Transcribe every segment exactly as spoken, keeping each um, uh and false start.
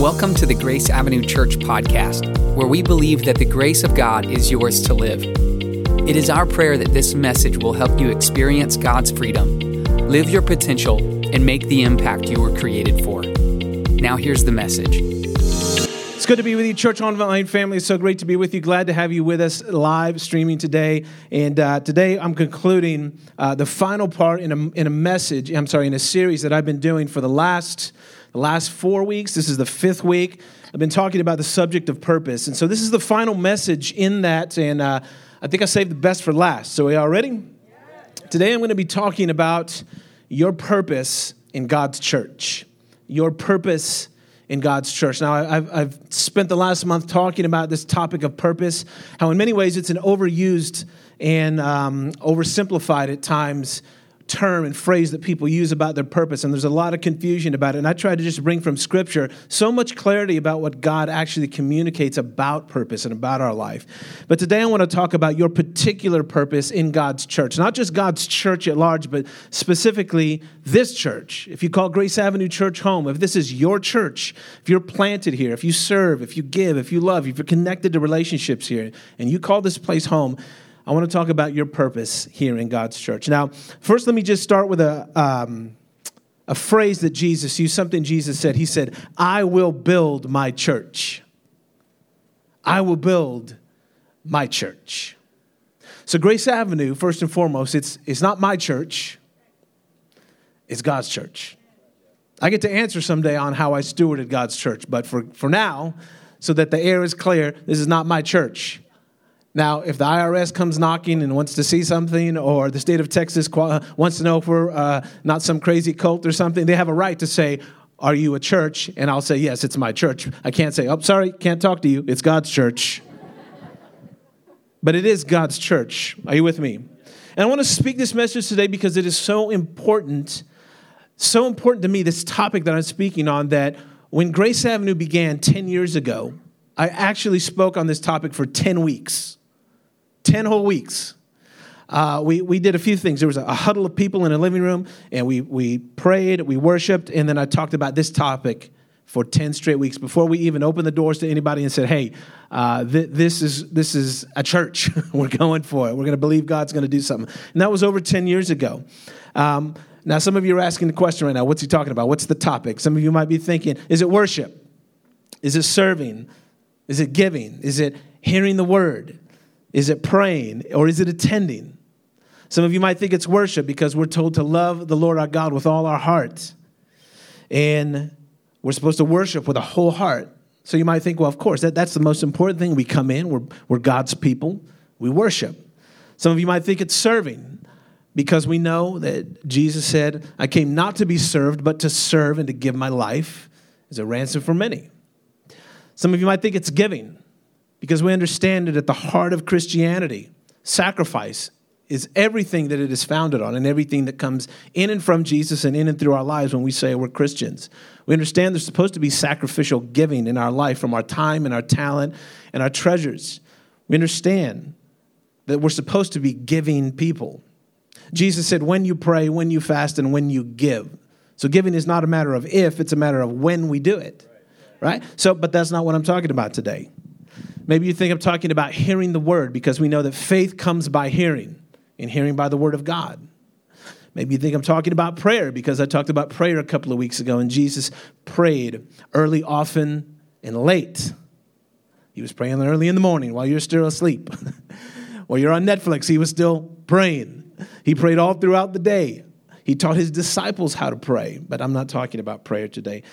Welcome to the Grace Avenue Church podcast, where we believe that the grace of God is yours to live. It is our prayer that this message will help you experience God's freedom, live your potential, and make the impact you were created for. Now here's the message. It's good to be with you, Church Online family. It's so great to be with you. Glad to have you with us live streaming today. And uh, today I'm concluding uh, the final part in a, in a message, I'm sorry, in a series that I've been doing for the last... The last four weeks, this is the fifth week, I've been talking about the subject of purpose. And so this is the final message in that, and uh, I think I saved the best for last. So are y'all ready? Yeah. Today I'm going to be talking about your purpose in God's church. Your purpose in God's church. Now, I've, I've spent the last month talking about this topic of purpose, how in many ways it's an overused and um, oversimplified at times term and phrase that people use about their purpose, and there's a lot of confusion about it, and I try to just bring from Scripture so much clarity about what God actually communicates about purpose and about our life. But today I want to talk about your particular purpose in God's church, not just God's church at large, but specifically this church. If you call Grace Avenue Church home, if this is your church, if you're planted here, if you serve, if you give, if you love, if you're connected to relationships here, and you call this place home, I want to talk about your purpose here in God's church. Now, first, let me just start with a um, a phrase that Jesus used, something Jesus said. He said, I will build my church. I will build my church. So Grace Avenue, first and foremost, it's it's not my church. It's God's church. I get to answer someday on how I stewarded God's church. But for, for now, so that the air is clear, this is not my church. Now, if the I R S comes knocking and wants to see something, or the state of Texas wants to know if we're uh, not some crazy cult or something, they have a right to say, are you a church? And I'll say, yes, it's my church. I can't say, oh, sorry, can't talk to you. It's God's church. But it is God's church. Are you with me? And I want to speak this message today because it is so important, so important to me, this topic that I'm speaking on, that when Grace Avenue began ten years ago, I actually spoke on this topic for ten weeks. Ten whole weeks. Uh, we, we did a few things. There was a, a huddle of people in a living room, and we, we prayed, we worshiped, and then I talked about this topic for ten straight weeks before we even opened the doors to anybody and said, hey, uh, th- this is this is a church. We're going for it. We're going to believe God's going to do something. And that was over ten years ago. Um, now, some of you are asking the question right now, what's he talking about? What's the topic? Some of you might be thinking, is it worship? Is it serving? Is it giving? Is it hearing the word? Is it praying, or is it attending? Some of you might think it's worship because we're told to love the Lord our God with all our heart. And we're supposed to worship with a whole heart. So you might think, well, of course, that, that's the most important thing. We come in, we're, we're God's people, we worship. Some of you might think it's serving because we know that Jesus said, I came not to be served, but to serve and to give my life as a ransom for many. Some of you might think it's giving, because we understand that at the heart of Christianity, sacrifice is everything that it is founded on and everything that comes in and from Jesus and in and through our lives when we say we're Christians. We understand there's supposed to be sacrificial giving in our life from our time and our talent and our treasures. We understand that we're supposed to be giving people. Jesus said, when you pray, when you fast, and when you give. So giving is not a matter of if, it's a matter of when we do it, right? So, but that's not what I'm talking about today. Maybe you think I'm talking about hearing the word, because we know that faith comes by hearing, and hearing by the word of God. Maybe you think I'm talking about prayer, because I talked about prayer a couple of weeks ago, and Jesus prayed early, often, and late. He was praying early in the morning while you're still asleep. While you're on Netflix, he was still praying. He prayed all throughout the day. He taught his disciples how to pray, but I'm not talking about prayer today.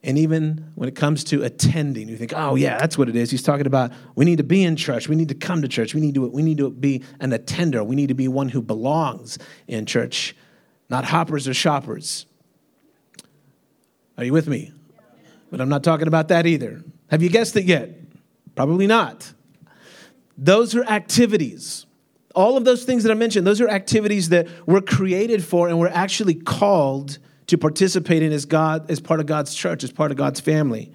And even when it comes to attending, you think, oh, yeah, that's what it is. He's talking about we need to be in church. We need to come to church. We need to, we need to be an attender. We need to be one who belongs in church, not hoppers or shoppers. Are you with me? But I'm not talking about that either. Have you guessed it yet? Probably not. Those are activities. All of those things that I mentioned, those are activities that we're created for and we're actually called to participate in as God, as part of God's church, as part of God's family,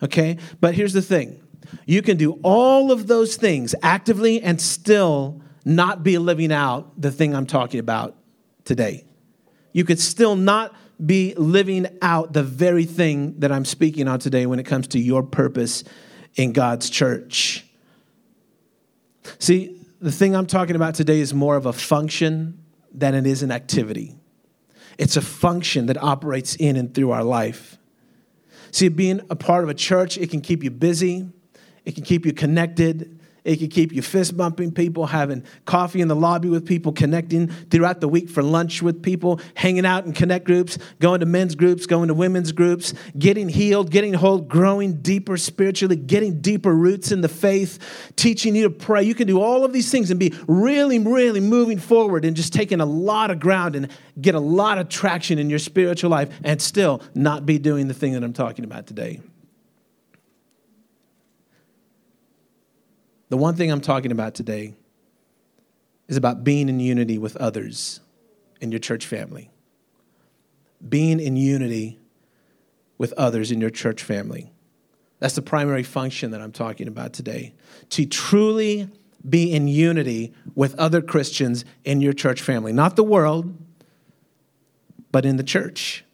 okay? But here's the thing. You can do all of those things actively and still not be living out the thing I'm talking about today. You could still not be living out the very thing that I'm speaking on today when it comes to your purpose in God's church. See, the thing I'm talking about today is more of a function than it is an activity. It's a function that operates in and through our life. See, being a part of a church, it can keep you busy. It can keep you connected. It can keep you fist bumping people, having coffee in the lobby with people, connecting throughout the week for lunch with people, hanging out in connect groups, going to men's groups, going to women's groups, getting healed, getting whole, growing deeper spiritually, getting deeper roots in the faith, teaching you to pray. You can do all of these things and be really, really moving forward and just taking a lot of ground and get a lot of traction in your spiritual life and still not be doing the thing that I'm talking about today. The one thing I'm talking about today is about being in unity with others in your church family. Being in unity with others in your church family. That's the primary function that I'm talking about today. To truly be in unity with other Christians in your church family. Not the world, but in the church.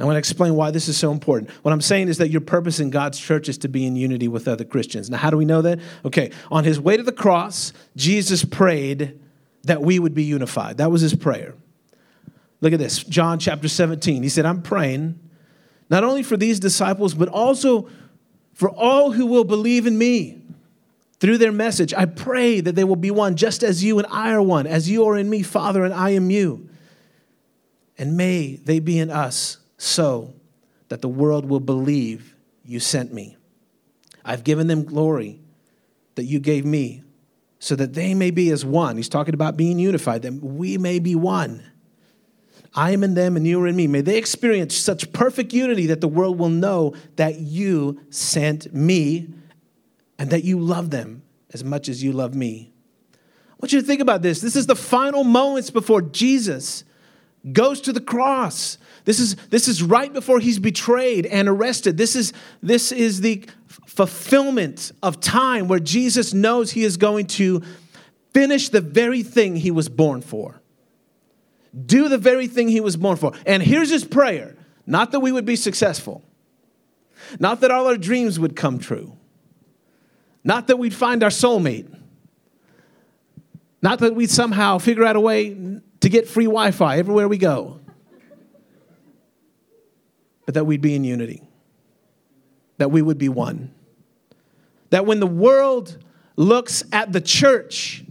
I want to explain why this is so important. What I'm saying is that your purpose in God's church is to be in unity with other Christians. Now, how do we know that? Okay, on his way to the cross, Jesus prayed that we would be unified. That was his prayer. Look at this, John chapter seventeen. He said, I'm praying not only for these disciples, but also for all who will believe in me through their message. I pray that they will be one, just as you and I are one, as you are in me, Father, and I am you. And may they be in us, so that the world will believe you sent me. I've given them glory that you gave me, so that they may be as one. He's talking about being unified, that we may be one. I am in them and you are in me. May they experience such perfect unity that the world will know that you sent me and that you love them as much as you love me. I want you to think about this. This is the final moments before Jesus goes to the cross. This is this is right before he's betrayed and arrested. This is this is the f- fulfillment of time where Jesus knows he is going to finish the very thing he was born for. Do the very thing he was born for. And here's his prayer. Not that we would be successful. Not that all our dreams would come true. Not that we'd find our soulmate. Not that we'd somehow figure out a way to get free Wi-Fi everywhere we go. But that we'd be in unity. That we would be one. That when the world looks at the church,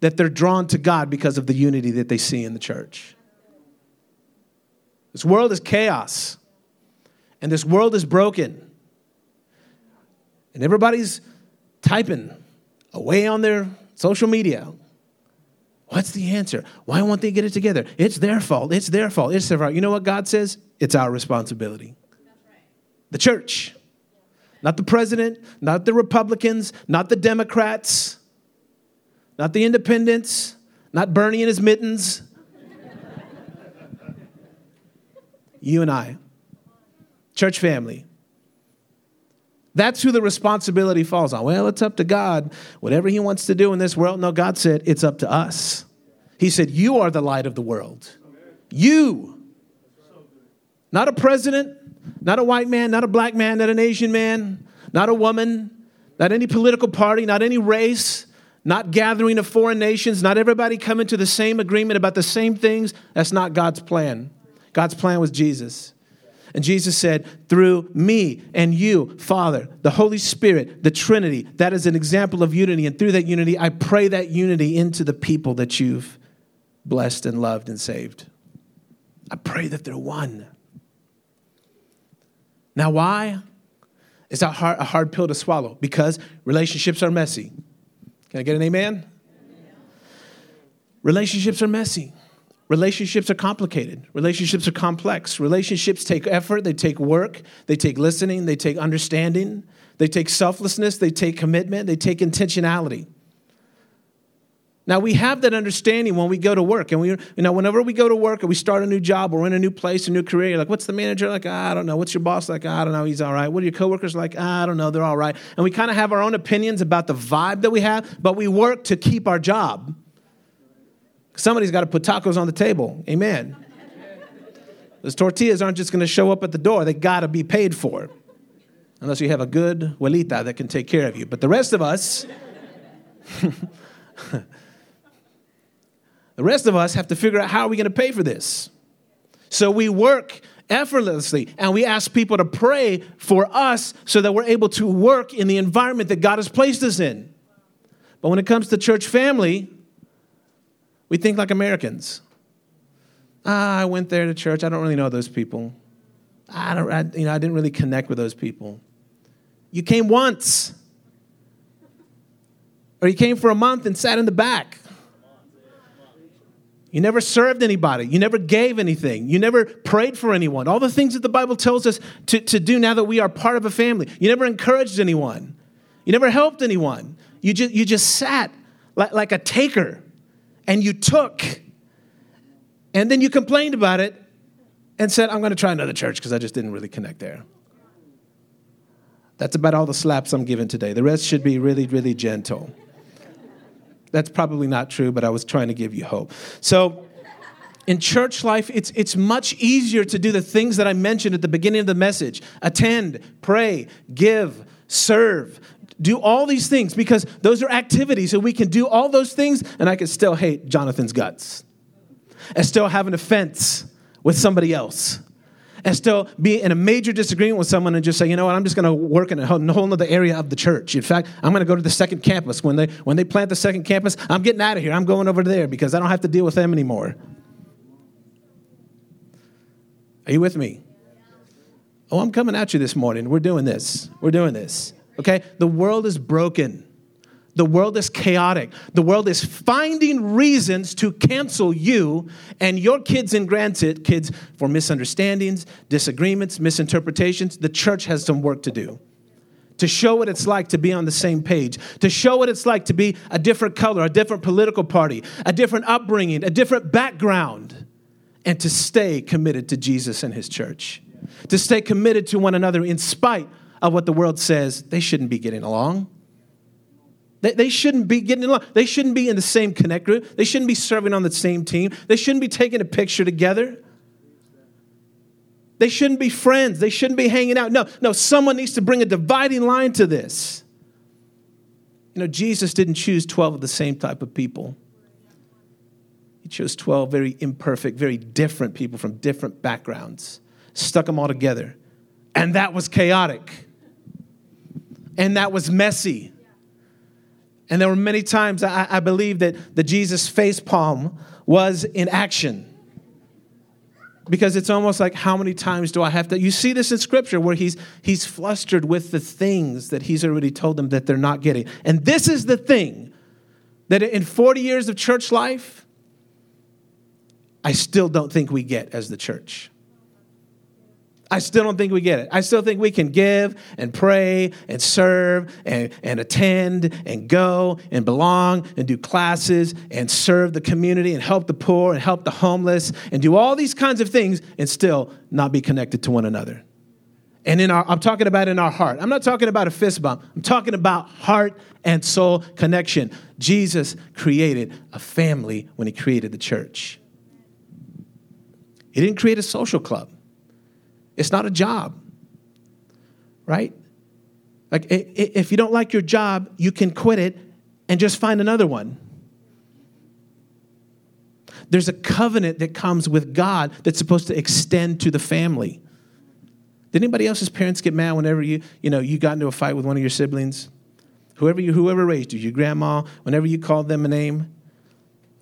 that they're drawn to God because of the unity that they see in the church. This world is chaos. And this world is broken. And everybody's typing away on their social media. What's the answer? Why won't they get it together? It's their fault. It's their fault. It's their fault. You know what God says? It's our responsibility. That's right. The church, not the president, not the Republicans, not the Democrats, not the independents, not Bernie and his mittens. You and I, church family. That's who the responsibility falls on. Well, it's up to God. Whatever he wants to do in this world. No, God said, it's up to us. He said, you are the light of the world. You. Not a president, not a white man, not a black man, not an Asian man, not a woman, not any political party, not any race, not gathering of foreign nations, not everybody coming to the same agreement about the same things. That's not God's plan. God's plan was Jesus. And Jesus said, through me and you, Father, the Holy Spirit, the Trinity, that is an example of unity. And through that unity, I pray that unity into the people that you've blessed and loved and saved. I pray that they're one. Now, why? It's a hard, a hard pill to swallow because relationships are messy. Can I get an amen? Amen. Relationships are messy. Relationships are complicated. Relationships are complex. Relationships take effort. They take work. They take listening. They take understanding. They take selflessness. They take commitment. They take intentionality. Now, we have that understanding when we go to work. And we, you know, whenever we go to work or we start a new job or we're in a new place, a new career, you're like, what's the manager like? I don't know. What's your boss like? I don't know. He's all right. What are your coworkers like? I don't know. They're all right. And we kind of have our own opinions about the vibe that we have, but we work to keep our job. Somebody's got to put tacos on the table. Amen. Those tortillas aren't just going to show up at the door. They got to be paid for. Unless you have a good abuelita that can take care of you. But the rest of us, the rest of us have to figure out how are we going to pay for this. So we work effortlessly, and we ask people to pray for us so that we're able to work in the environment that God has placed us in. But when it comes to church family, we think like Americans. Ah, I went there to church. I don't really know those people. I don't, I, you know, I didn't really connect with those people. You came once, or you came for a month and sat in the back. You never served anybody. You never gave anything. You never prayed for anyone. All the things that the Bible tells us to, to do now that we are part of a family. You never encouraged anyone. You never helped anyone. You just, you just sat like, like a taker, and you took, and then you complained about it and said, I'm going to try another church because I just didn't really connect there. That's about all the slaps I'm given today. The rest should be really, really gentle. That's probably not true, but I was trying to give you hope. So in church life, it's it's much easier to do the things that I mentioned at the beginning of the message. Attend, pray, give, serve. Do all these things because those are activities, and we can do all those things, and I can still hate Jonathan's guts and still have an offense with somebody else and still be in a major disagreement with someone and just say, you know what, I'm just going to work in a whole, whole other area of the church. In fact, I'm going to go to the second campus. When they when they plant the second campus, I'm getting out of here. I'm going over there because I don't have to deal with them anymore. Are you with me? Oh, I'm coming at you this morning. We're doing this. We're doing this. Okay, the world is broken. The world is chaotic. The world is finding reasons to cancel you and your kids and grandkids for misunderstandings, disagreements, misinterpretations. The church has some work to do to show what it's like to be on the same page, to show what it's like to be a different color, a different political party, a different upbringing, a different background, and to stay committed to Jesus and his church, to stay committed to one another in spite of what the world says. They shouldn't be getting along. They, they shouldn't be getting along. They shouldn't be in the same connect group. They shouldn't be serving on the same team. They shouldn't be taking a picture together. They shouldn't be friends. They shouldn't be hanging out. No, no, someone needs to bring a dividing line to this. You know, Jesus didn't choose twelve of the same type of people. He chose twelve very imperfect, very different people from different backgrounds, stuck them all together. And that was chaotic. And that was messy. And there were many times I, I believe that the Jesus face palm was in action. Because it's almost like, how many times do I have to? You see this in Scripture where he's he's flustered with the things that he's already told them that they're not getting. And this is the thing that in forty years of church life, I still don't think we get as the church. I still don't think we get it. I still think we can give and pray and serve and, and attend and go and belong and do classes and serve the community and help the poor and help the homeless and do all these kinds of things and still not be connected to one another. And in our, I'm talking about in our heart. I'm not talking about a fist bump. I'm talking about heart and soul connection. Jesus created a family when he created the church. He didn't create a social club. It's not a job, right? Like, if you don't like your job, you can quit it and just find another one. There's a covenant that comes with God that's supposed to extend to the family. Did anybody else's parents get mad whenever you, you know, you got into a fight with one of your siblings? Whoever you, whoever raised you, your grandma, whenever you called them a name,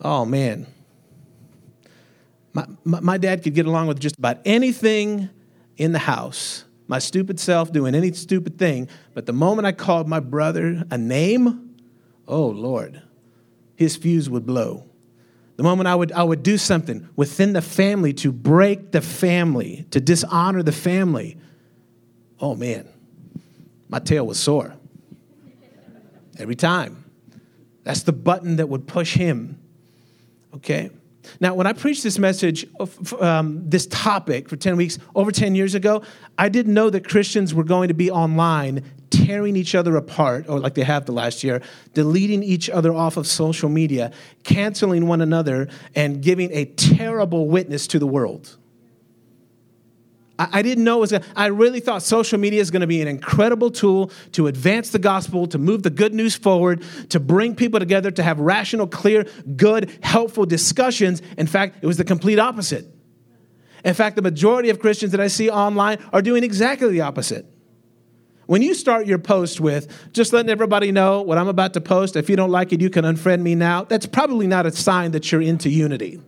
oh, man. My, my, my dad could get along with just about anything in the house, my stupid self doing any stupid thing. But the moment I called my brother a name, oh, Lord, his fuse would blow. The moment I would I would do something within the family to break the family, to dishonor the family, oh, man, my tail was sore. Every time. That's the button that would push him, okay? Now, when I preached this message, um, this topic for ten weeks, over ten years ago, I didn't know that Christians were going to be online tearing each other apart, or like they have the last year, deleting each other off of social media, canceling one another, and giving a terrible witness to the world. I didn't know it was going to, I really thought social media is going to be an incredible tool to advance the gospel, to move the good news forward, to bring people together, to have rational, clear, good, helpful discussions. In fact, it was the complete opposite. In fact, the majority of Christians that I see online are doing exactly the opposite. When you start your post with, just letting everybody know what I'm about to post, if you don't like it, you can unfriend me now, that's probably not a sign that you're into unity.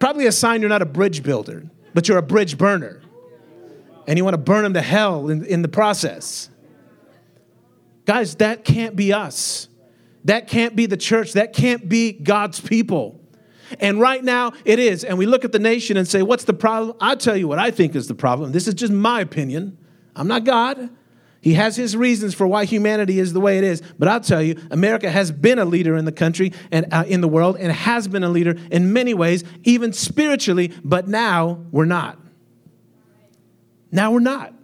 Probably a sign you're not a bridge builder, but you're a bridge burner. And you want to burn them to hell in, in the process. Guys, that can't be us. That can't be the church. That can't be God's people. And right now it is. And we look at the nation and say, what's the problem? I'll tell you what I think is the problem. This is just my opinion. I'm not God. He has his reasons for why humanity is the way it is. But I'll tell you, America has been a leader in the country and uh, in the world and has been a leader in many ways, even spiritually. But now we're not. Now we're not.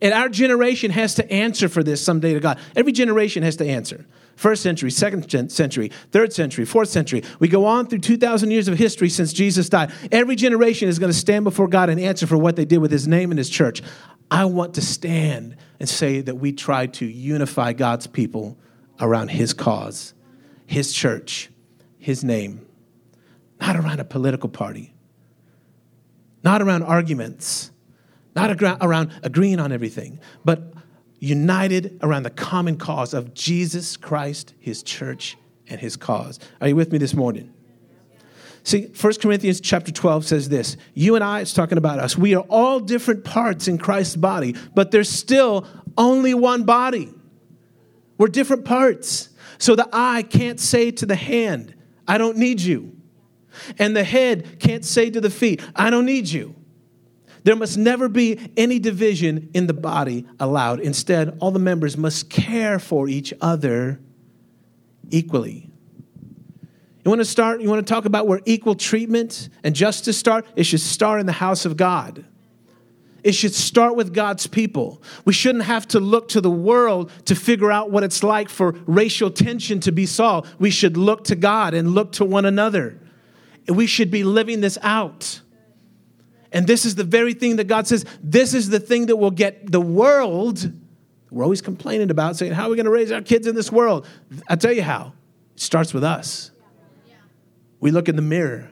And our generation has to answer for this someday to God. Every generation has to answer. First century, second century, third century, fourth century. We go on through two thousand years of history since Jesus died. Every generation is going to stand before God and answer for what they did with his name and his church. I want to stand and say that we try to unify God's people around his cause, his church, his name, not around a political party, not around arguments, not agra- around agreeing on everything, but united around the common cause of Jesus Christ, his church, and his cause. Are you with me this morning? See, First Corinthians chapter twelve says this. You and I, it's talking about us. We are all different parts in Christ's body, but there's still only one body. We're different parts. So the eye can't say to the hand, I don't need you. And the head can't say to the feet, I don't need you. There must never be any division in the body allowed. Instead, all the members must care for each other equally. You want to start, you want to talk about where equal treatment and justice start? It should start in the house of God. It should start with God's people. We shouldn't have to look to the world to figure out what it's like for racial tension to be solved. We should look to God and look to one another. We should be living this out. And this is the very thing that God says, this is the thing that will get the world, we're always complaining about, saying, how are we going to raise our kids in this world? I'll tell you how. It starts with us. We look in the mirror.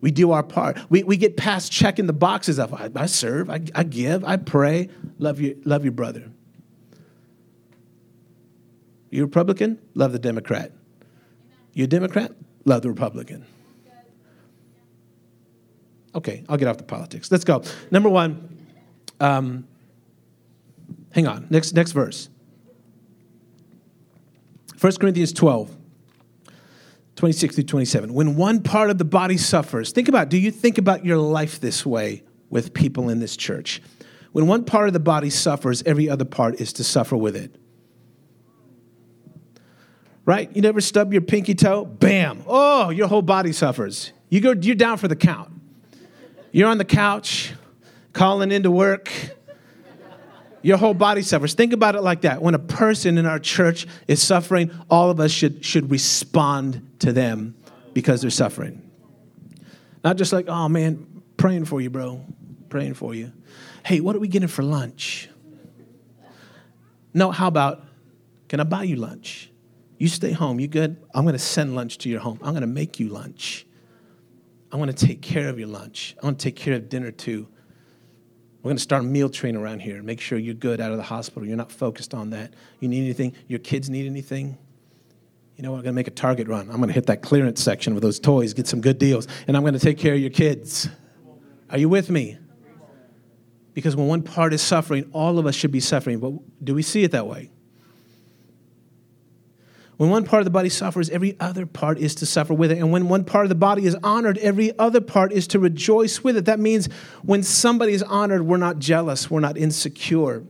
We do our part. We we get past checking the boxes of, I, I serve, I, I give, I pray, love your, love your brother. You're Republican? Love the Democrat. You're Democrat? Love the Republican. Okay, I'll get off the politics. Let's go. Number one, um, hang on, next next verse. First Corinthians twelve. twenty-six through twenty-seven. When one part of the body suffers, think about, do you think about your life this way with people in this church? When one part of the body suffers, every other part is to suffer with it. Right? You never stub your pinky toe? Bam. Oh, your whole body suffers. You go, you're down for the count. You're on the couch, calling into work. Your whole body suffers. Think about it like that. When a person in our church is suffering, all of us should should respond to them because they're suffering. Not just like, oh, man, praying for you, bro. Praying for you. Hey, what are we getting for lunch? No, how about, can I buy you lunch? You stay home. You good? I'm going to send lunch to your home. I'm going to make you lunch. I want to take care of your lunch. I want to take care of dinner, too. We're going to start a meal train around here. Make sure you're good out of the hospital. You're not focused on that. You need anything? Your kids need anything? You know what? I'm going to make a Target run. I'm going to hit that clearance section with those toys, get some good deals, and I'm going to take care of your kids. Are you with me? Because when one part is suffering, all of us should be suffering. But do we see it that way? When one part of the body suffers, every other part is to suffer with it. And when one part of the body is honored, every other part is to rejoice with it. That means when somebody is honored, we're not jealous. We're not insecure.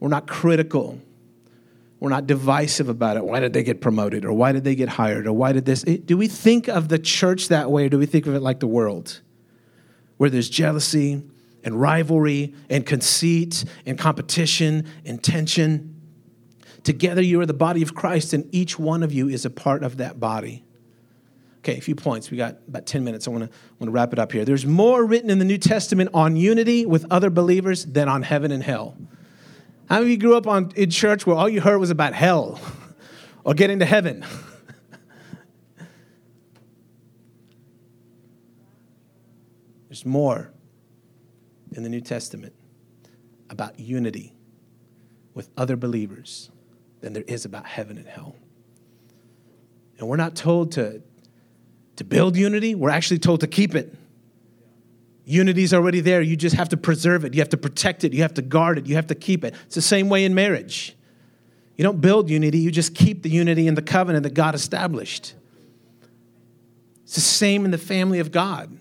We're not critical. We're not divisive about it. Why did they get promoted? Or why did they get hired? Or why did this? Do we think of the church that way? Or do we think of it like the world? Where there's jealousy and rivalry and conceit and competition and tension. Together you are the body of Christ, and each one of you is a part of that body. Okay, a few points. We got about ten minutes. I want to want to wrap it up here. There's more written in the New Testament on unity with other believers than on heaven and hell. How many of you grew up on, in church where all you heard was about hell or getting to heaven? There's more in the New Testament about unity with other believers than there is about heaven and hell. And we're not told to, to build unity. We're actually told to keep it. Unity's already there. You just have to preserve it. You have to protect it. You have to guard it. You have to keep it. It's the same way in marriage. You don't build unity. You just keep the unity in the covenant that God established. It's the same in the family of God.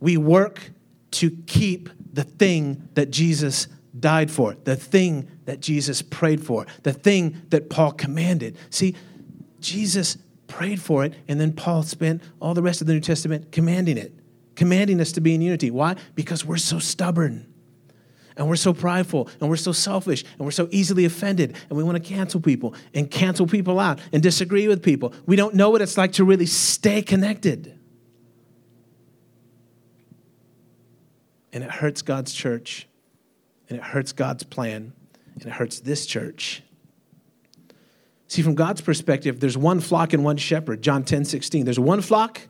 We work to keep the thing that Jesus died for, the thing that Jesus prayed for, the thing that Paul commanded. See, Jesus prayed for it, and then Paul spent all the rest of the New Testament commanding it, commanding us to be in unity. Why? Because we're so stubborn, and we're so prideful, and we're so selfish, and we're so easily offended, and we want to cancel people and cancel people out and disagree with people. We don't know what it's like to really stay connected. And it hurts God's church, and it hurts God's plan, and it hurts this church. See, from God's perspective, there's one flock and one shepherd, John ten sixteen. There's one flock,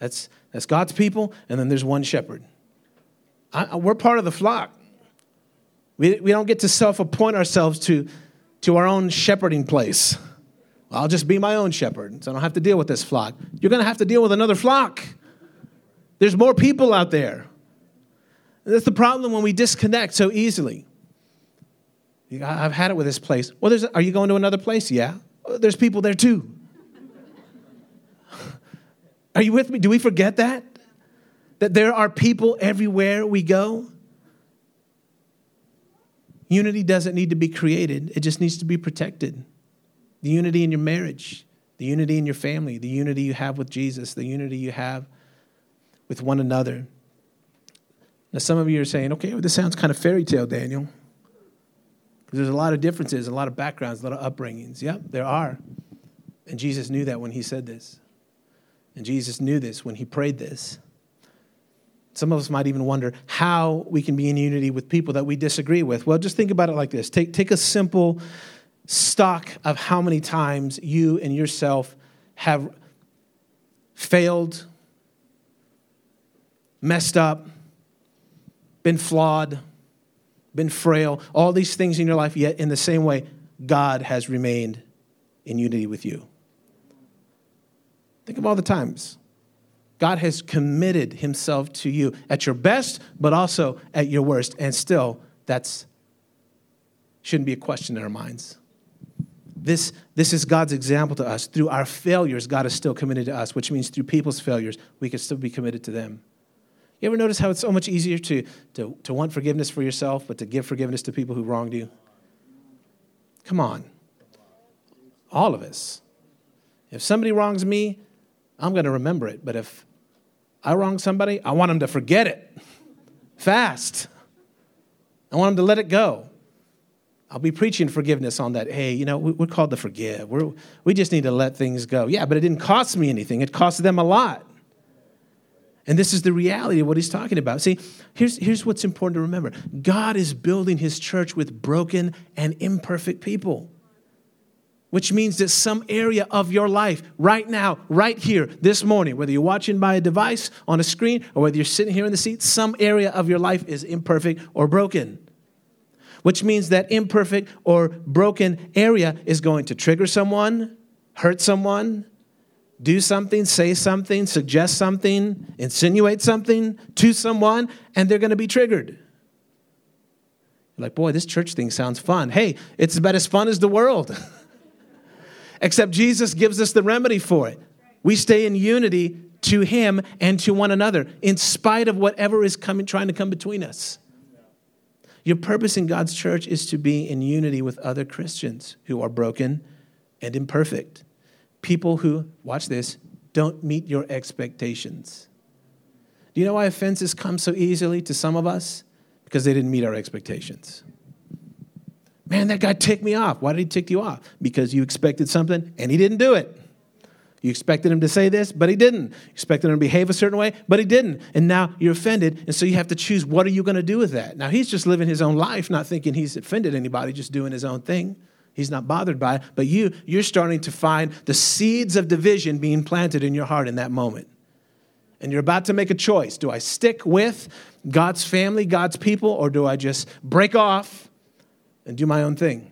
that's that's God's people, and then there's one shepherd. I, I, we're part of the flock. We we don't get to self-appoint ourselves to, to our own shepherding place. I'll just be my own shepherd, so I don't have to deal with this flock. You're going to have to deal with another flock. There's more people out there. That's the problem when we disconnect so easily. I've had it with this place. Well, there's, are you going to another place? Yeah. There's people there too. Are you with me? Do we forget that? That there are people everywhere we go? Unity doesn't need to be created. It just needs to be protected. The unity in your marriage, the unity in your family, the unity you have with Jesus, the unity you have with one another. Now, some of you are saying, okay, well, this sounds kind of fairy tale, Daniel. Because there's a lot of differences, a lot of backgrounds, a lot of upbringings. Yep, there are. And Jesus knew that when he said this. And Jesus knew this when he prayed this. Some of us might even wonder how we can be in unity with people that we disagree with. Well, just think about it like this. Take, take a simple stock of how many times you and yourself have failed, messed up, been flawed, been frail, all these things in your life, yet in the same way, God has remained in unity with you. Think of all the times. God has committed himself to you at your best, but also at your worst. And still, that's shouldn't be a question in our minds. This, this is God's example to us. Through our failures, God is still committed to us, which means through people's failures, we can still be committed to them. You ever notice how it's so much easier to, to, to want forgiveness for yourself, but to give forgiveness to people who wronged you? Come on. All of us. If somebody wrongs me, I'm going to remember it. But if I wrong somebody, I want them to forget it fast. I want them to let it go. I'll be preaching forgiveness on that. Hey, you know, we're called to forgive. We're, we just need to let things go. Yeah, but it didn't cost me anything. It cost them a lot. And this is the reality of what he's talking about. See, here's, here's what's important to remember. God is building his church with broken and imperfect people, which means that some area of your life right now, right here, this morning, whether you're watching by a device on a screen or whether you're sitting here in the seat, some area of your life is imperfect or broken, which means that imperfect or broken area is going to trigger someone, hurt someone, do something, say something, suggest something, insinuate something to someone, and they're going to be triggered. You're like, boy, this church thing sounds fun. Hey, it's about as fun as the world. Except Jesus gives us the remedy for it. We stay in unity to him and to one another in spite of whatever is coming, trying to come between us. Your purpose in God's church is to be in unity with other Christians who are broken and imperfect. People who, watch this, don't meet your expectations. Do you know why offenses come so easily to some of us? Because they didn't meet our expectations. Man, that guy ticked me off. Why did he tick you off? Because you expected something and he didn't do it. You expected him to say this, but he didn't. You expected him to behave a certain way, but he didn't. And now you're offended, and so you have to choose, what are you going to do with that? Now, he's just living his own life, not thinking he's offended anybody, just doing his own thing. He's not bothered by it, but you, you're starting to find the seeds of division being planted in your heart in that moment. And you're about to make a choice. Do I stick with God's family, God's people, or do I just break off and do my own thing?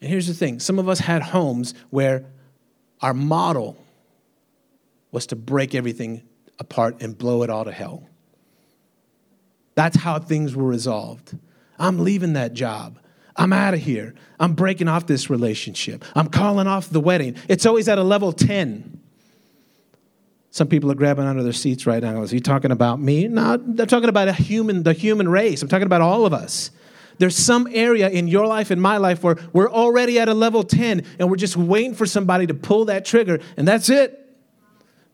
And here's the thing. Some of us had homes where our model was to break everything apart and blow it all to hell. That's how things were resolved. I'm leaving that job. I'm out of here. I'm breaking off this relationship. I'm calling off the wedding. It's always at a level ten. Some people are grabbing onto their seats right now. Is he talking about me? No, they're talking about a human, the human race. I'm talking about all of us. There's some area in your life and my life where we're already at a level ten and we're just waiting for somebody to pull that trigger, and that's it.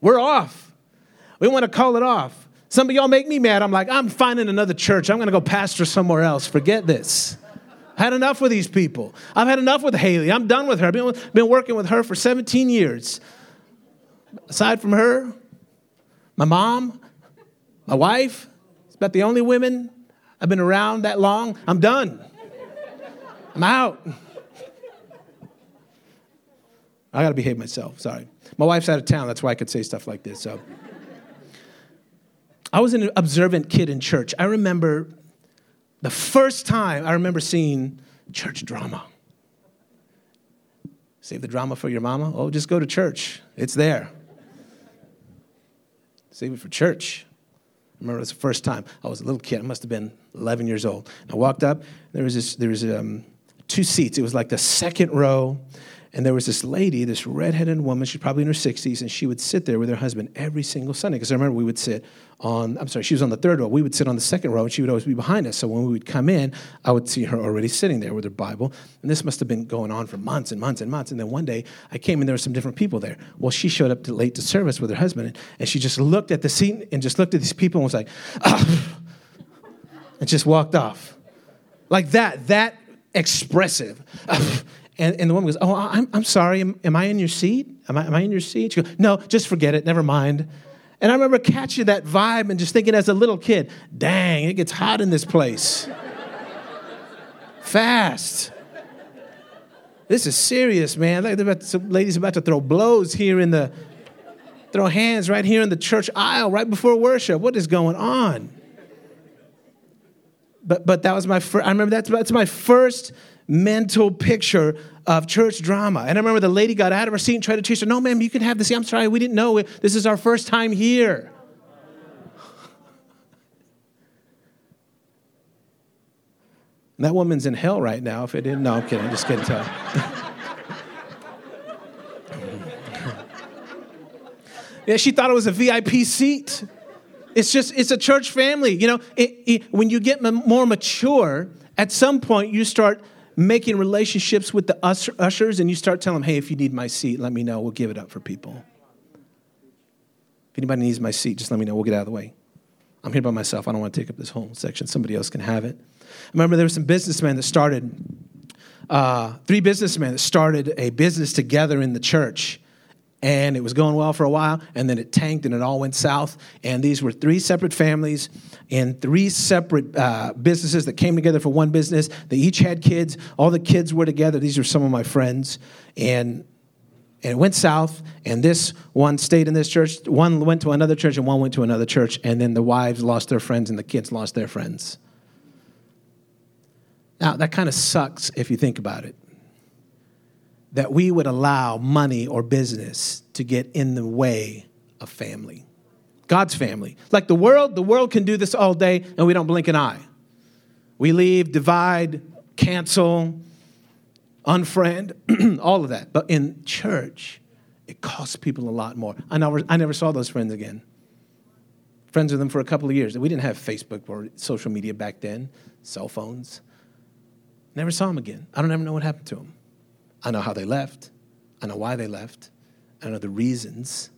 We're off. We want to call it off. Some of y'all make me mad. I'm like, I'm finding another church. I'm going to go pastor somewhere else. Forget this. I had enough with these people. I've had enough with Haley. I'm done with her. I've been, been working with her for seventeen years. Aside from her, my mom, my wife, it's about the only women I've been around that long. I'm done. I'm out. I got to behave myself. Sorry. My wife's out of town. That's why I could say stuff like this. So, I was an observant kid in church. I remember the first time I remember seeing church drama. Save the drama for your mama. Oh, just go to church. It's there. Save it for church. I remember it was the first time. I was a little kid. I must have been eleven years old. And I walked up. There was this, there was um, two seats. It was like the second row. And there was this lady, this redheaded woman. She's probably in her sixties. And she would sit there with her husband every single Sunday. Because I remember we would sit on, I'm sorry, she was on the third row. We would sit on the second row. And she would always be behind us. So when we would come in, I would see her already sitting there with her Bible. And this must have been going on for months and months and months. And then one day, I came and there were some different people there. Well, she showed up to late to service with her husband. And, and she just looked at the seat and just looked at these people and was like, ah, and just walked off. Like that, that expressive. Ah, And, and the woman goes, oh, I'm, I'm sorry, am, am I in your seat? Am I, am I in your seat? She goes, no, just forget it, never mind. And I remember catching that vibe and just thinking as a little kid, dang, it gets hot in this place. Fast. This is serious, man. Like about to, some ladies about to throw blows here in the, throw hands right here in the church aisle right before worship. What is going on? But but that was my first, I remember that's, that's my first mental picture of church drama. And I remember the lady got out of her seat and tried to chase her. No, ma'am, you can have the seat. I'm sorry, we didn't know. This is our first time here. And that woman's in hell right now. If I didn't, no, I'm kidding. I'm just kidding. Tell. Yeah, she thought it was a V I P seat. It's just, it's a church family. You know, it, it, when you get more mature, at some point you start making relationships with the us- ushers, and you start telling them, hey, if you need my seat, let me know. We'll give it up for people. If anybody needs my seat, just let me know. We'll get out of the way. I'm here by myself. I don't want to take up this whole section. Somebody else can have it. I remember there were some businessmen that started, uh, three businessmen that started a business together in the church. And it was going well for a while, and then it tanked, and it all went south. And these were three separate families and three separate uh, businesses that came together for one business. They each had kids. All the kids were together. These are some of my friends. And, and it went south, and this one stayed in this church. One went to another church, and one went to another church. And then the wives lost their friends, and the kids lost their friends. Now, that kind of sucks if you think about it, that we would allow money or business to get in the way of family, God's family. Like the world, the world can do this all day, and we don't blink an eye. We leave, divide, cancel, unfriend, all of that. But in church, it costs people a lot more. I never, I never saw those friends again. Friends with them for a couple of years. We didn't have Facebook or social media back then, cell phones. Never saw them again. I don't ever know what happened to them. I know how they left. I know why they left. I know the reasons.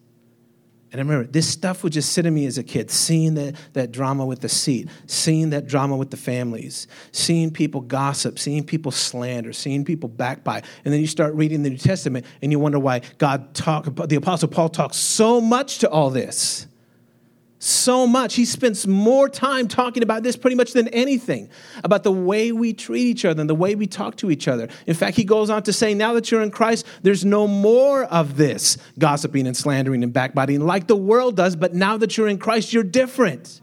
And I remember, this stuff would just sit in me as a kid, seeing that, that drama with the seat, seeing that drama with the families, seeing people gossip, seeing people slander, seeing people backbite. And then you start reading the New Testament, and you wonder why God talk, the Apostle Paul talks so much to all this. So much. He spends more time talking about this pretty much than anything, about the way we treat each other and the way we talk to each other. In fact, he goes on to say, now that you're in Christ, there's no more of this gossiping and slandering and backbiting like the world does, but now that you're in Christ, you're different.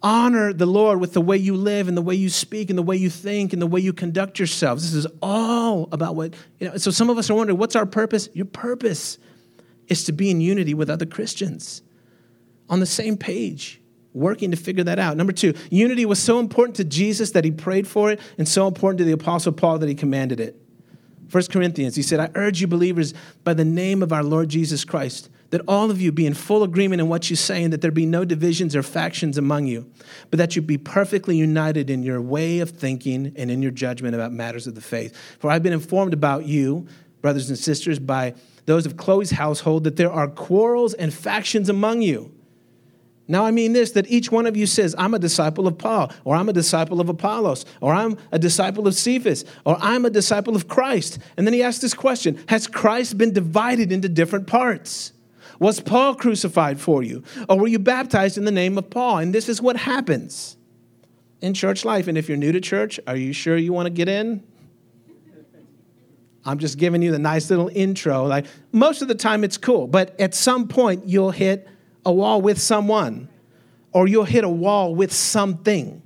Honor the Lord with the way you live and the way you speak and the way you think and the way you conduct yourselves. This is all about what, you know. So some of us are wondering, what's our purpose? Your purpose is to be in unity with other Christians. On the same page, working to figure that out. Number two, unity was so important to Jesus that he prayed for it, and so important to the Apostle Paul that he commanded it. First Corinthians, he said, I urge you believers by the name of our Lord Jesus Christ, that all of you be in full agreement in what you say, and that there be no divisions or factions among you, but that you be perfectly united in your way of thinking and in your judgment about matters of the faith. For I've been informed about you, brothers and sisters, by those of Chloe's household, that there are quarrels and factions among you. Now, I mean this, that each one of you says, I'm a disciple of Paul, or I'm a disciple of Apollos, or I'm a disciple of Cephas, or I'm a disciple of Christ. And then he asks this question, has Christ been divided into different parts? Was Paul crucified for you? Or were you baptized in the name of Paul? And this is what happens in church life. And if you're new to church, are you sure you want to get in? I'm just giving you the nice little intro. Like, most of the time it's cool, but at some point you'll hit a wall with someone, or you'll hit a wall with something.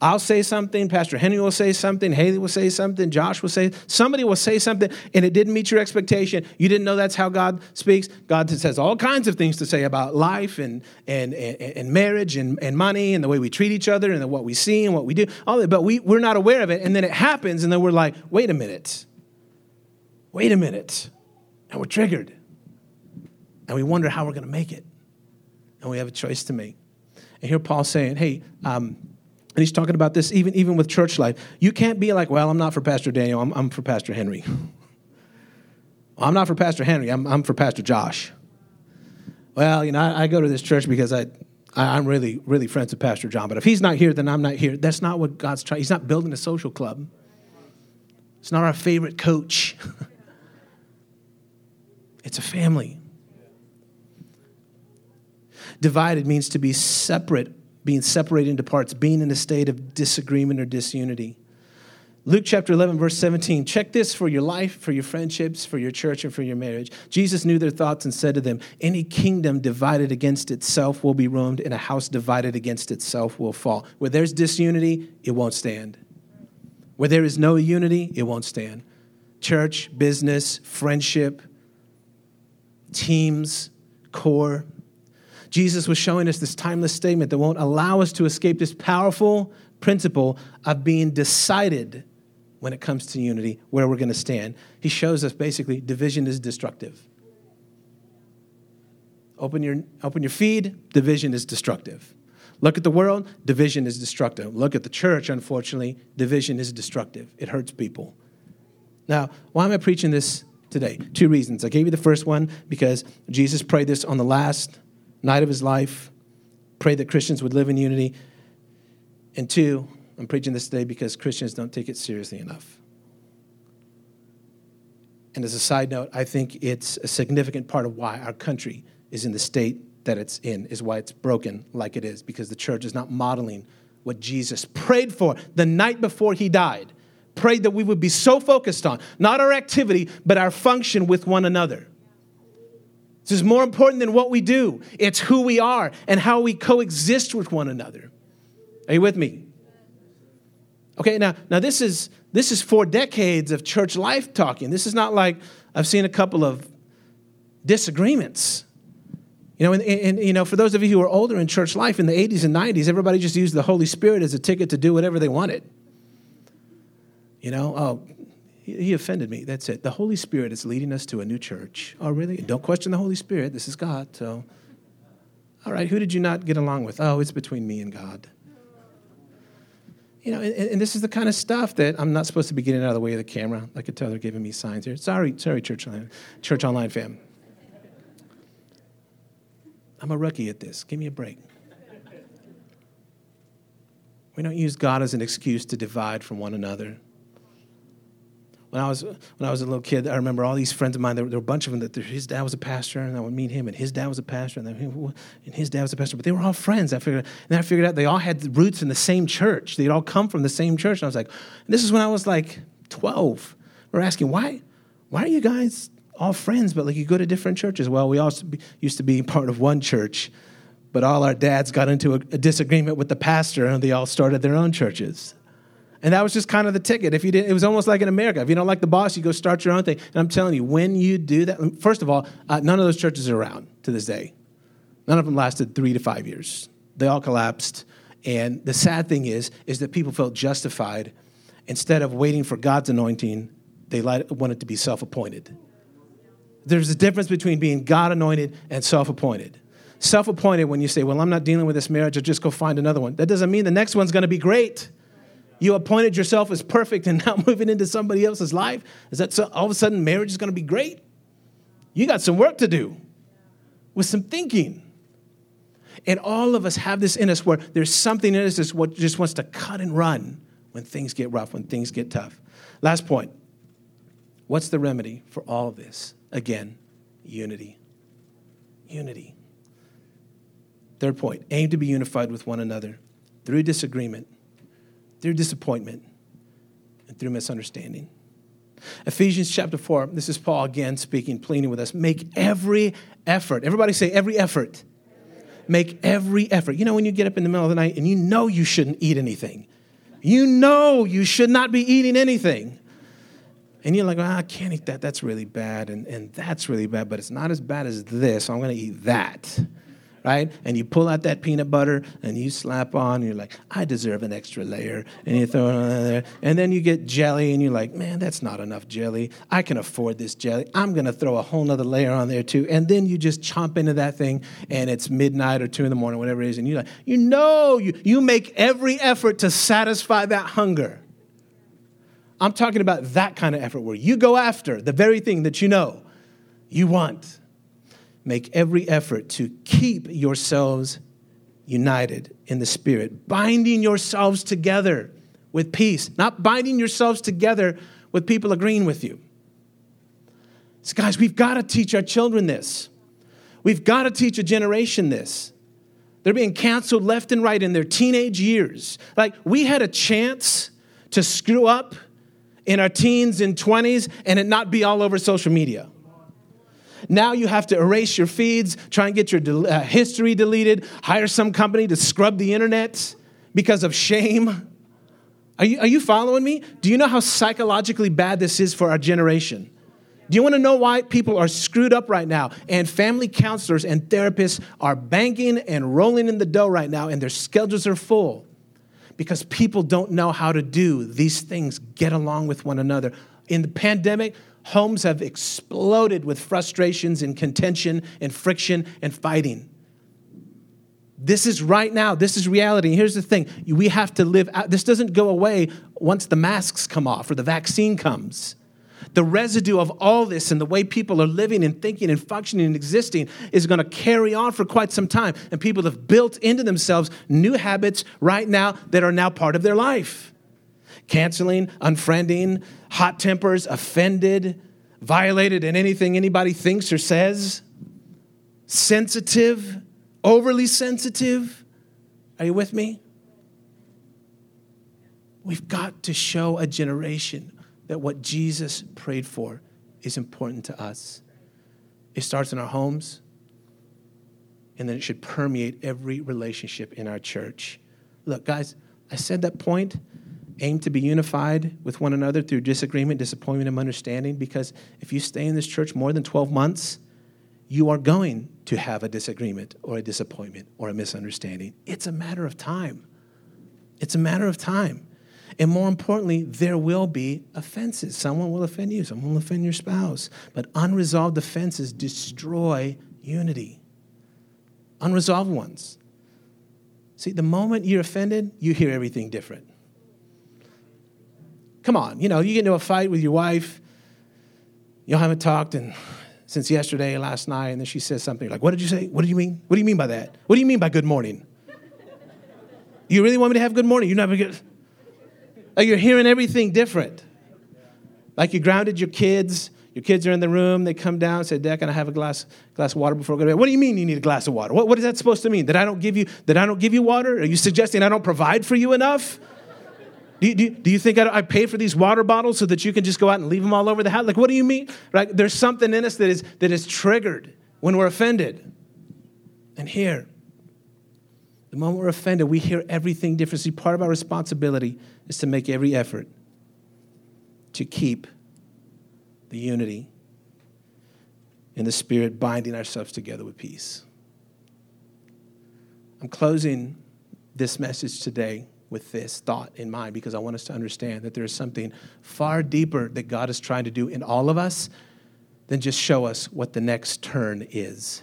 I'll say something, Pastor Henry will say something, Haley will say something, Josh will say, somebody will say something, and it didn't meet your expectation. You didn't know that's how God speaks. God has all kinds of things to say about life and and and, and marriage and, and money and the way we treat each other and what we see and what we do, all that, but we, we're not aware of it, and then it happens, and then we're like, wait a minute, wait a minute, and we're triggered, and we wonder how we're going to make it. And we have a choice to make. And here Paul's saying, hey, um, and he's talking about this even, even with church life. You can't be like, well, I'm not for Pastor Daniel. I'm, I'm for Pastor Henry. Well, I'm not for Pastor Henry. I'm, I'm for Pastor Josh. Well, you know, I, I go to this church because I, I, I'm really, really friends with Pastor John. But if he's not here, then I'm not here. That's not what God's trying. He's not building a social club. It's not our favorite coach. It's a family. Divided means to be separate, being separated into parts, being in a state of disagreement or disunity. Luke chapter eleven, verse seventeen. Check this for your life, for your friendships, for your church, and for your marriage. Jesus knew their thoughts and said to them, any kingdom divided against itself will be ruined, and a house divided against itself will fall. Where there's disunity, it won't stand. Where there is no unity, it won't stand. Church, business, friendship, teams, core. Jesus was showing us this timeless statement that won't allow us to escape this powerful principle of being decided when it comes to unity, where we're going to stand. He shows us basically division is destructive. Open your, open your feed, division is destructive. Look at the world, division is destructive. Look at the church, unfortunately, division is destructive. It hurts people. Now, why am I preaching this today? Two reasons. I gave you the first one because Jesus prayed this on the last night of his life, pray that Christians would live in unity. And two, I'm preaching this today because Christians don't take it seriously enough. And as a side note, I think it's a significant part of why our country is in the state that it's in, is why it's broken like it is, because the church is not modeling what Jesus prayed for the night before he died. Prayed that we would be so focused on, not our activity, but our function with one another. This is more important than what we do. It's who we are and how we coexist with one another. Are you with me? Okay, now, now this is this is four decades of church life talking. This is not like I've seen a couple of disagreements. You know, and, and you know, for those of you who are older in church life in the eighties and nineties, everybody just used the Holy Spirit as a ticket to do whatever they wanted. You know, oh. He offended me. That's it. The Holy Spirit is leading us to a new church. Oh, really? Don't question the Holy Spirit. This is God. So, all right, who did you not get along with? Oh, it's between me and God. You know, and, and this is the kind of stuff that I'm not supposed to be getting out of the way of the camera. I could tell they're giving me signs here. Sorry, sorry, Church Online, Church Online fam. I'm a rookie at this. Give me a break. We don't use God as an excuse to divide from one another. When I was when I was a little kid, I remember all these friends of mine. There were, there were a bunch of them that his dad was a pastor, and I would meet him, and his dad was a pastor, and, then, and his dad was a pastor. But they were all friends. I figured, and I figured out they all had roots in the same church. They'd all come from the same church. And I was like, and this is when I was like twelve. We were asking why, why are you guys all friends, but like you go to different churches? Well, we all used to be part of one church, but all our dads got into a, a disagreement with the pastor, and they all started their own churches. And that was just kind of the ticket. If you didn't, it was almost like in America. If you don't like the boss, you go start your own thing. And I'm telling you, when you do that, first of all, uh, none of those churches are around to this day. None of them lasted three to five years. They all collapsed. And the sad thing is, is that people felt justified. Instead of waiting for God's anointing, they wanted to be self-appointed. There's a difference between being God-anointed and self-appointed. Self-appointed, when you say, well, I'm not dealing with this marriage, I'll just go find another one. That doesn't mean the next one's going to be great. You appointed yourself as perfect and now moving into somebody else's life? Is that so, all of a sudden marriage is going to be great? You got some work to do with some thinking. And all of us have this in us where there's something in us that just wants to cut and run when things get rough, when things get tough. Last point. What's the remedy for all of this? Again, unity. Unity. Third point. Aim to be unified with one another through disagreement, through disappointment, and through misunderstanding. Ephesians chapter four, this is Paul again speaking, pleading with us. Make every effort. Everybody say every effort. Make every effort. You know, when you get up in the middle of the night and you know you shouldn't eat anything. You know you should not be eating anything. And you're like, well, I can't eat that. That's really bad. And, and that's really bad, but it's not as bad as this. So I'm going to eat that. Right? And you pull out that peanut butter and you slap on, and you're like, I deserve an extra layer. And you throw it on there. And then you get jelly, and you're like, man, that's not enough jelly. I can afford this jelly. I'm going to throw a whole nother layer on there too. And then you just chomp into that thing, and it's midnight or two in the morning, whatever it is. And you're like, you know, you, you make every effort to satisfy that hunger. I'm talking about that kind of effort where you go after the very thing that you know you want. Make every effort to keep yourselves united in the Spirit, binding yourselves together with peace, not binding yourselves together with people agreeing with you. So guys, we've got to teach our children this. We've got to teach a generation this. They're being canceled left and right in their teenage years. Like, we had a chance to screw up in our teens and twenties and it not be all over social media. Now you have to erase your feeds, try and get your del- uh, history deleted, hire some company to scrub the internet because of shame. Are you, are you following me? Do you know how psychologically bad this is for our generation? Do you want to know why people are screwed up right now? And family counselors and therapists are banking and rolling in the dough right now, and their schedules are full because people don't know how to do these things, get along with one another. In the pandemic, homes have exploded with frustrations and contention and friction and fighting. This is right now. This is reality. And here's the thing. We have to live out. This doesn't go away once the masks come off or the vaccine comes. The residue of all this and the way people are living and thinking and functioning and existing is going to carry on for quite some time. And people have built into themselves new habits right now that are now part of their life. Canceling, unfriending, hot tempers, offended, violated in anything anybody thinks or says, sensitive, overly sensitive. Are you with me? We've got to show a generation that what Jesus prayed for is important to us. It starts in our homes, and then it should permeate every relationship in our church. Look, guys, I said that point. Aim to be unified with one another through disagreement, disappointment, and understanding, because if you stay in this church more than twelve months, you are going to have a disagreement or a disappointment or a misunderstanding. It's a matter of time. It's a matter of time. And more importantly, there will be offenses. Someone will offend you. Someone will offend your spouse. But unresolved offenses destroy unity. Unresolved ones. See, the moment you're offended, you hear everything different. Come on, you know, you get into a fight with your wife, y'all haven't talked, and since yesterday and last night. And then she says something like, what did you say? What do you mean? What do you mean by that? What do you mean by good morning? You really want me to have good morning? You're not good. Like you're hearing everything different. Like you grounded your kids. Your kids are in the room. They come down and say, Dad, can I have a glass, glass of water before I go to bed? What do you mean you need a glass of water? What, what is that supposed to mean? That I don't give you, that I don't give you water? Are you suggesting I don't provide for you enough? Do you, do, do you think I, I pay for these water bottles so that you can just go out and leave them all over the house? Like, what do you mean? Right? There's something in us that is that is triggered when we're offended. And here, the moment we're offended, we hear everything different. See, part of our responsibility is to make every effort to keep the unity in the Spirit, binding ourselves together with peace. I'm closing this message today with this thought in mind, because I want us to understand that there is something far deeper that God is trying to do in all of us than just show us what the next turn is,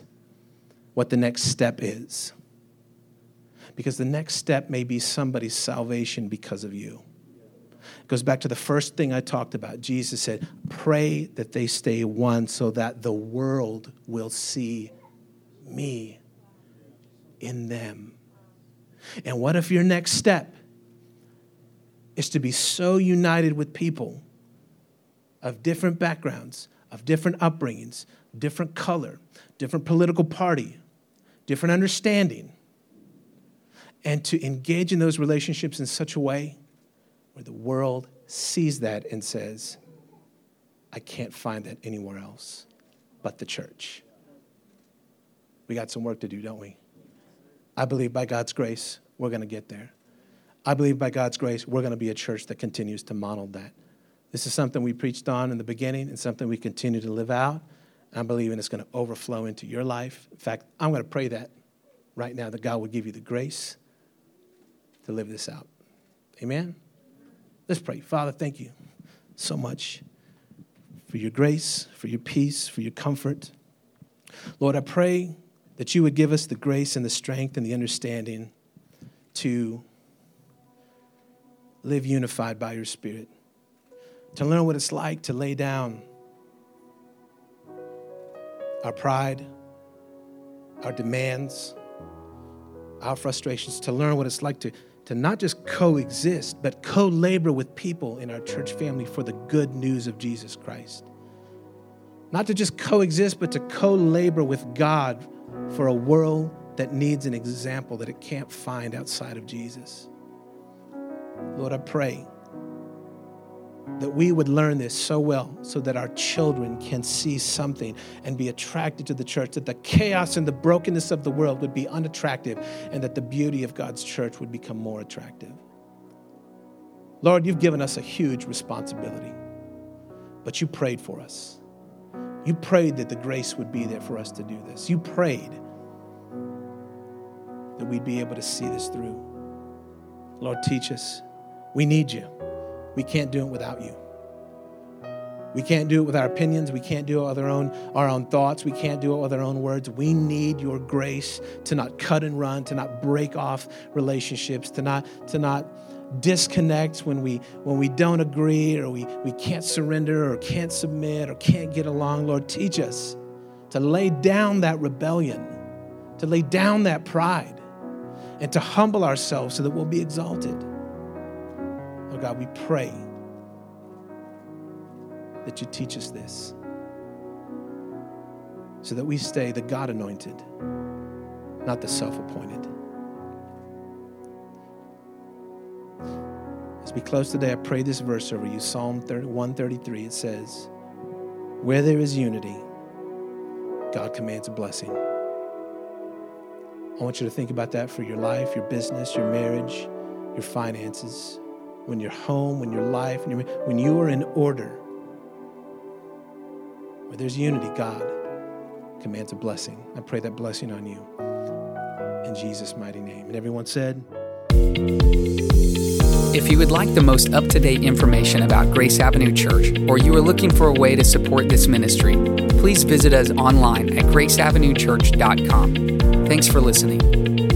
what the next step is. Because the next step may be somebody's salvation because of you. It goes back to the first thing I talked about. Jesus said, pray that they stay one so that the world will see me in them. And what if your next step is to be so united with people of different backgrounds, of different upbringings, different color, different political party, different understanding, and to engage in those relationships in such a way where the world sees that and says, I can't find that anywhere else but the church. We got some work to do, don't we? I believe by God's grace, we're going to get there. I believe by God's grace, we're going to be a church that continues to model that. This is something we preached on in the beginning and something we continue to live out. I'm believing it's going to overflow into your life. In fact, I'm going to pray that right now, that God will give you the grace to live this out. Amen? Let's pray. Father, thank you so much for your grace, for your peace, for your comfort. Lord, I pray that you would give us the grace and the strength and the understanding to live unified by your Spirit, to learn what it's like to lay down our pride, our demands, our frustrations, to learn what it's like to, to not just coexist, but co-labor with people in our church family for the good news of Jesus Christ. Not to just coexist, but to co-labor with God for a world that needs an example that it can't find outside of Jesus. Lord, I pray that we would learn this so well so that our children can see something and be attracted to the church, that the chaos and the brokenness of the world would be unattractive, and that the beauty of God's church would become more attractive. Lord, you've given us a huge responsibility, but you prayed for us. You prayed that the grace would be there for us to do this. You prayed that we'd be able to see this through. Lord, teach us. We need you. We can't do it without you. We can't do it with our opinions. We can't do it with our own, our own thoughts. We can't do it with our own words. We need your grace to not cut and run, to not break off relationships, to not, to not disconnect when we when we don't agree, or we, we can't surrender, or can't submit, or can't get along. Lord, teach us to lay down that rebellion, to lay down that pride, and to humble ourselves so that we'll be exalted. Oh God, we pray that you teach us this so that we stay the God anointed, not the self-appointed. As we close today, I pray this verse over you, Psalm one thirty-three. It says, where there is unity, God commands a blessing. I want you to think about that for your life, your business, your marriage, your finances, when you're home, when your life, when, you're, when you are in order, where there's unity, God commands a blessing. I pray that blessing on you in Jesus' mighty name. And everyone said, if you would like the most up-to-date information about Grace Avenue Church, or you are looking for a way to support this ministry, please visit us online at grace avenue church dot com. Thanks for listening.